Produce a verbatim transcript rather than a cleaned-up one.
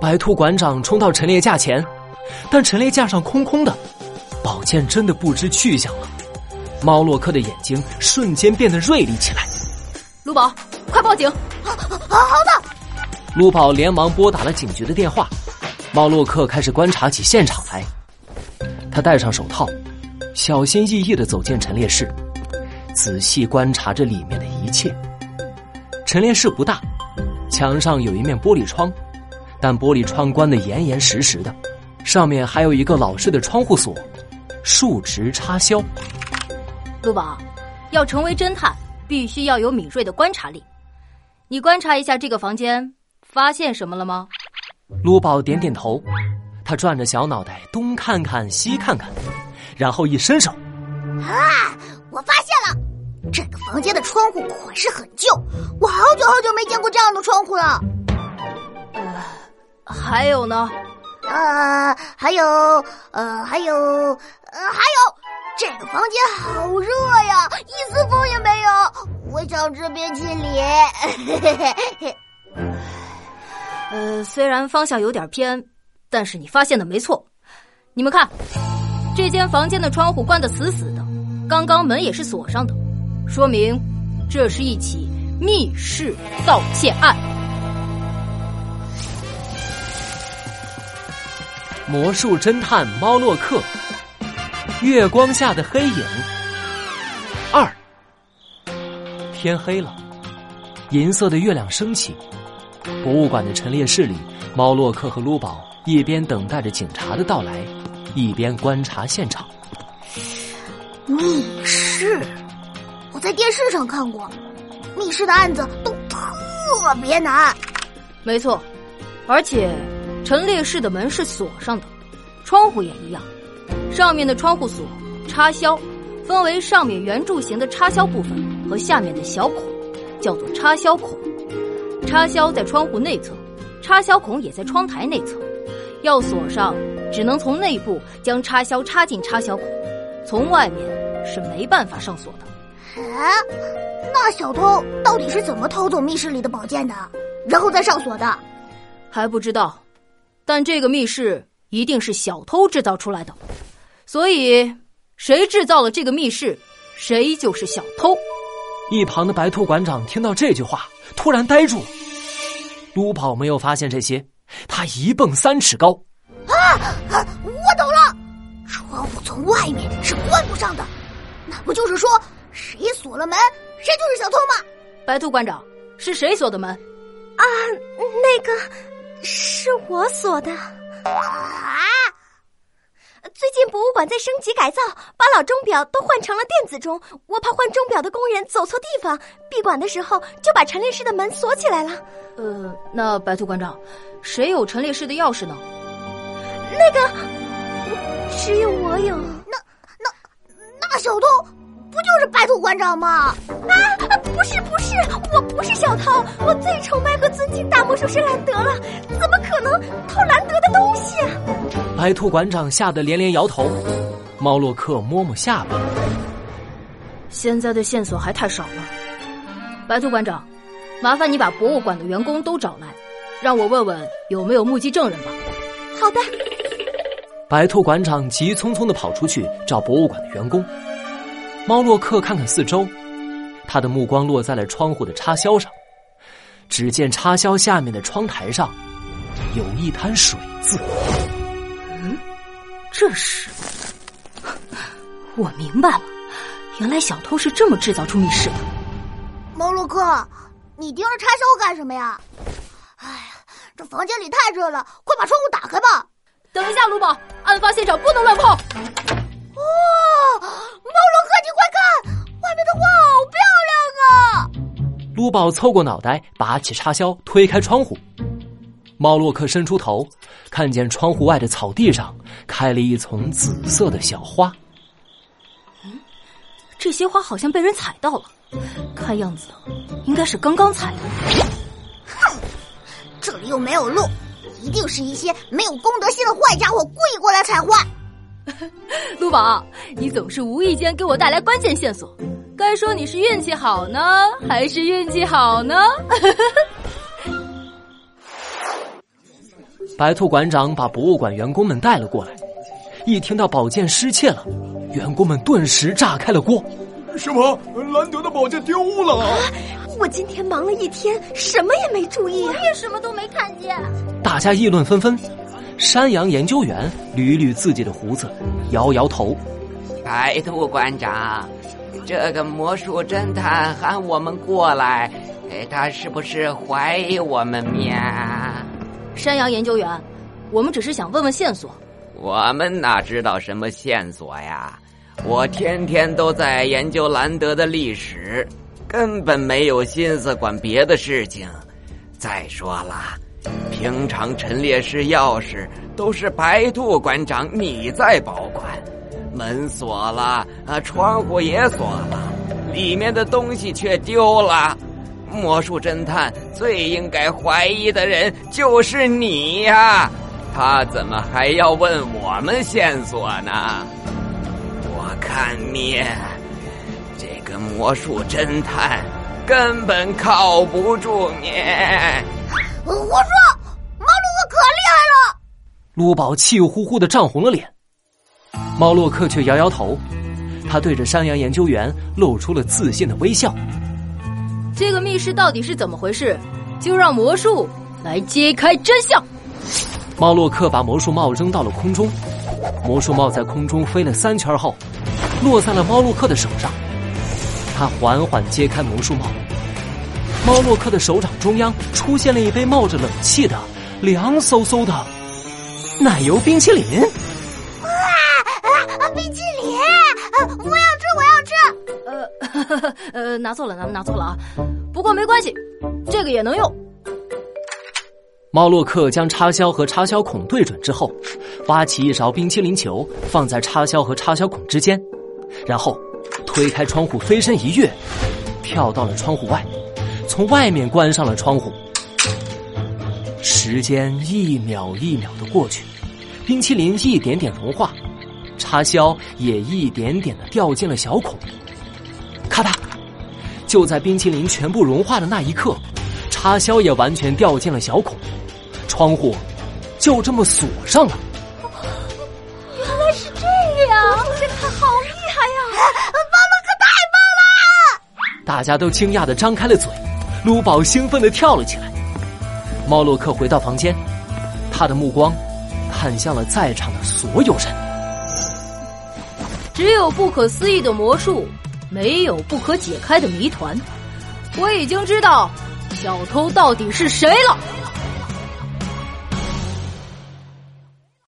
白兔馆长冲到陈列架前，但陈列架上空空的，宝剑真的不知去向了。猫洛克的眼睛瞬间变得锐利起来。卢宝，快报警！啊啊！好的。卢宝连忙拨打了警局的电话。猫洛克开始观察起现场来。他戴上手套，小心翼翼地走进陈列室，仔细观察着里面的一切。陈列室不大，墙上有一面玻璃窗，但玻璃窗关得严严实实的，上面还有一个老式的窗户锁，竖直插销。陆宝，要成为侦探，必须要有敏锐的观察力。你观察一下这个房间，发现什么了吗？陆宝点点头，他转着小脑袋东看看西看看，然后一伸手，啊！我发现了，这个房间的窗户款式很旧，我好久好久没见过这样的窗户了。呃，还有呢？呃，还有，呃，还有，呃，还有。这个房间好热呀，一丝风也没有，我想吃冰淇淋。呃，虽然方向有点偏，但是你发现的没错。你们看，这间房间的窗户关得死死的，刚刚门也是锁上的，说明这是一起密室盗窃案。魔术侦探猫洛克，月光下的黑影二。天黑了，银色的月亮升起，博物馆的陈列室里，猫洛克和卢宝一边等待着警察的到来，一边观察现场。密室，我在电视上看过，密室的案子都特别难。没错，而且陈列室的门是锁上的，窗户也一样，上面的窗户锁插销分为上面圆柱形的插销部分和下面的小孔，叫做插销孔。插销在窗户内侧，插销孔也在窗台内侧，要锁上只能从内部将插销插进插销孔，从外面是没办法上锁的。哎，那小偷到底是怎么偷走密室里的宝剑的，然后再上锁的？还不知道，但这个密室一定是小偷制造出来的，所以谁制造了这个密室，谁就是小偷。一旁的白兔馆长听到这句话突然呆住了。卢宝没有发现这些，他一蹦三尺高。 啊, 啊我懂了，窗户从外面是关不上的，那不就是说谁锁了门谁就是小偷吗？白兔馆长，是谁锁的门啊？那个是我锁的啊！最近博物馆在升级改造，把老钟表都换成了电子钟，我怕换钟表的工人走错地方，闭馆的时候就把陈列室的门锁起来了。呃，那白兔馆长，谁有陈列室的钥匙呢？那个只有我有。那那那小偷不就是白兔馆长吗？啊，不是不是，我不是小偷，我最崇拜和尊敬大魔术师兰德了，怎么可能偷兰德的东西啊？白兔馆长吓得连连摇头。猫洛克摸摸下巴，现在的线索还太少了。白兔馆长，麻烦你把博物馆的员工都找来，让我问问有没有目击证人吧。好的。白兔馆长急匆匆地跑出去找博物馆的员工。猫洛克看看四周，他的目光落在了窗户的插销上，只见插销下面的窗台上有一滩水渍。嗯，这是，我明白了，原来小偷是这么制造出密室的。猫洛克，你盯着插销干什么呀？哎呀，这房间里太热了，快把窗户打开吧。等一下，卢宝，案发现场不能乱碰。哇，猫洛克，你快看，外面的花好漂亮啊！卢宝凑过脑袋，拔起插销，推开窗户。猫洛克伸出头，看见窗户外的草地上开了一丛紫色的小花。嗯，这些花好像被人踩到了，看样子应该是刚刚踩的。哼，这里又没有路，一定是一些没有公德心的坏家伙故意过来踩花。陆宝，你总是无意间给我带来关键线索，该说你是运气好呢，还是运气好呢？白兔馆长把博物馆员工们带了过来，一听到宝剑失窃了，员工们顿时炸开了锅。什么？兰德的宝剑丢了、啊、我今天忙了一天，什么也没注意、啊、我也什么都没看见。大家议论纷纷，山羊研究员捋捋自己的胡子，摇摇头。白兔馆长，这个魔术侦探喊我们过来，他是不是怀疑我们面？山羊研究员，我们只是想问问线索。我们哪知道什么线索呀？我天天都在研究兰德的历史，根本没有心思管别的事情。再说了，平常陈列室钥匙都是白兔馆长你在保管，门锁了啊，窗户也锁了，里面的东西却丢了。魔术侦探最应该怀疑的人就是你呀、啊！他怎么还要问我们线索呢？我看你这个魔术侦探根本靠不住你！我说，猫洛克可厉害了！陆宝气呼呼地涨红了脸，猫洛克却摇摇头，他对着山羊研究员露出了自信的微笑。这个密室到底是怎么回事？就让魔术来揭开真相。猫洛克把魔术帽扔到了空中，魔术帽在空中飞了三圈后，落在了猫洛克的手上。他缓缓揭开魔术帽，猫洛克的手掌中央出现了一杯冒着冷气的凉飕飕的奶油冰淇淋。哇啊！冰淇淋！我要吃，我要吃！呃，拿错了，咱们拿错了啊！不过没关系，这个也能用。猫洛克将插销和插销孔对准之后，挖起一勺冰淇淋球放在插销和插销孔之间，然后推开窗户，飞身一跃，跳到了窗户外，从外面关上了窗户。时间一秒一秒的过去，冰淇淋一点点融化，插销也一点点的掉进了小孔。咔嗒！就在冰淇淋全部融化的那一刻，插销也完全掉进了小孔，窗户就这么锁上了。原来是这样！真的好厉害呀、啊！猫洛克太棒了！大家都惊讶地张开了嘴，卢宝兴奋地跳了起来。猫洛克回到房间，他的目光看向了在场的所有人。只有不可思议的魔术，没有不可解开的谜团，我已经知道小偷到底是谁了。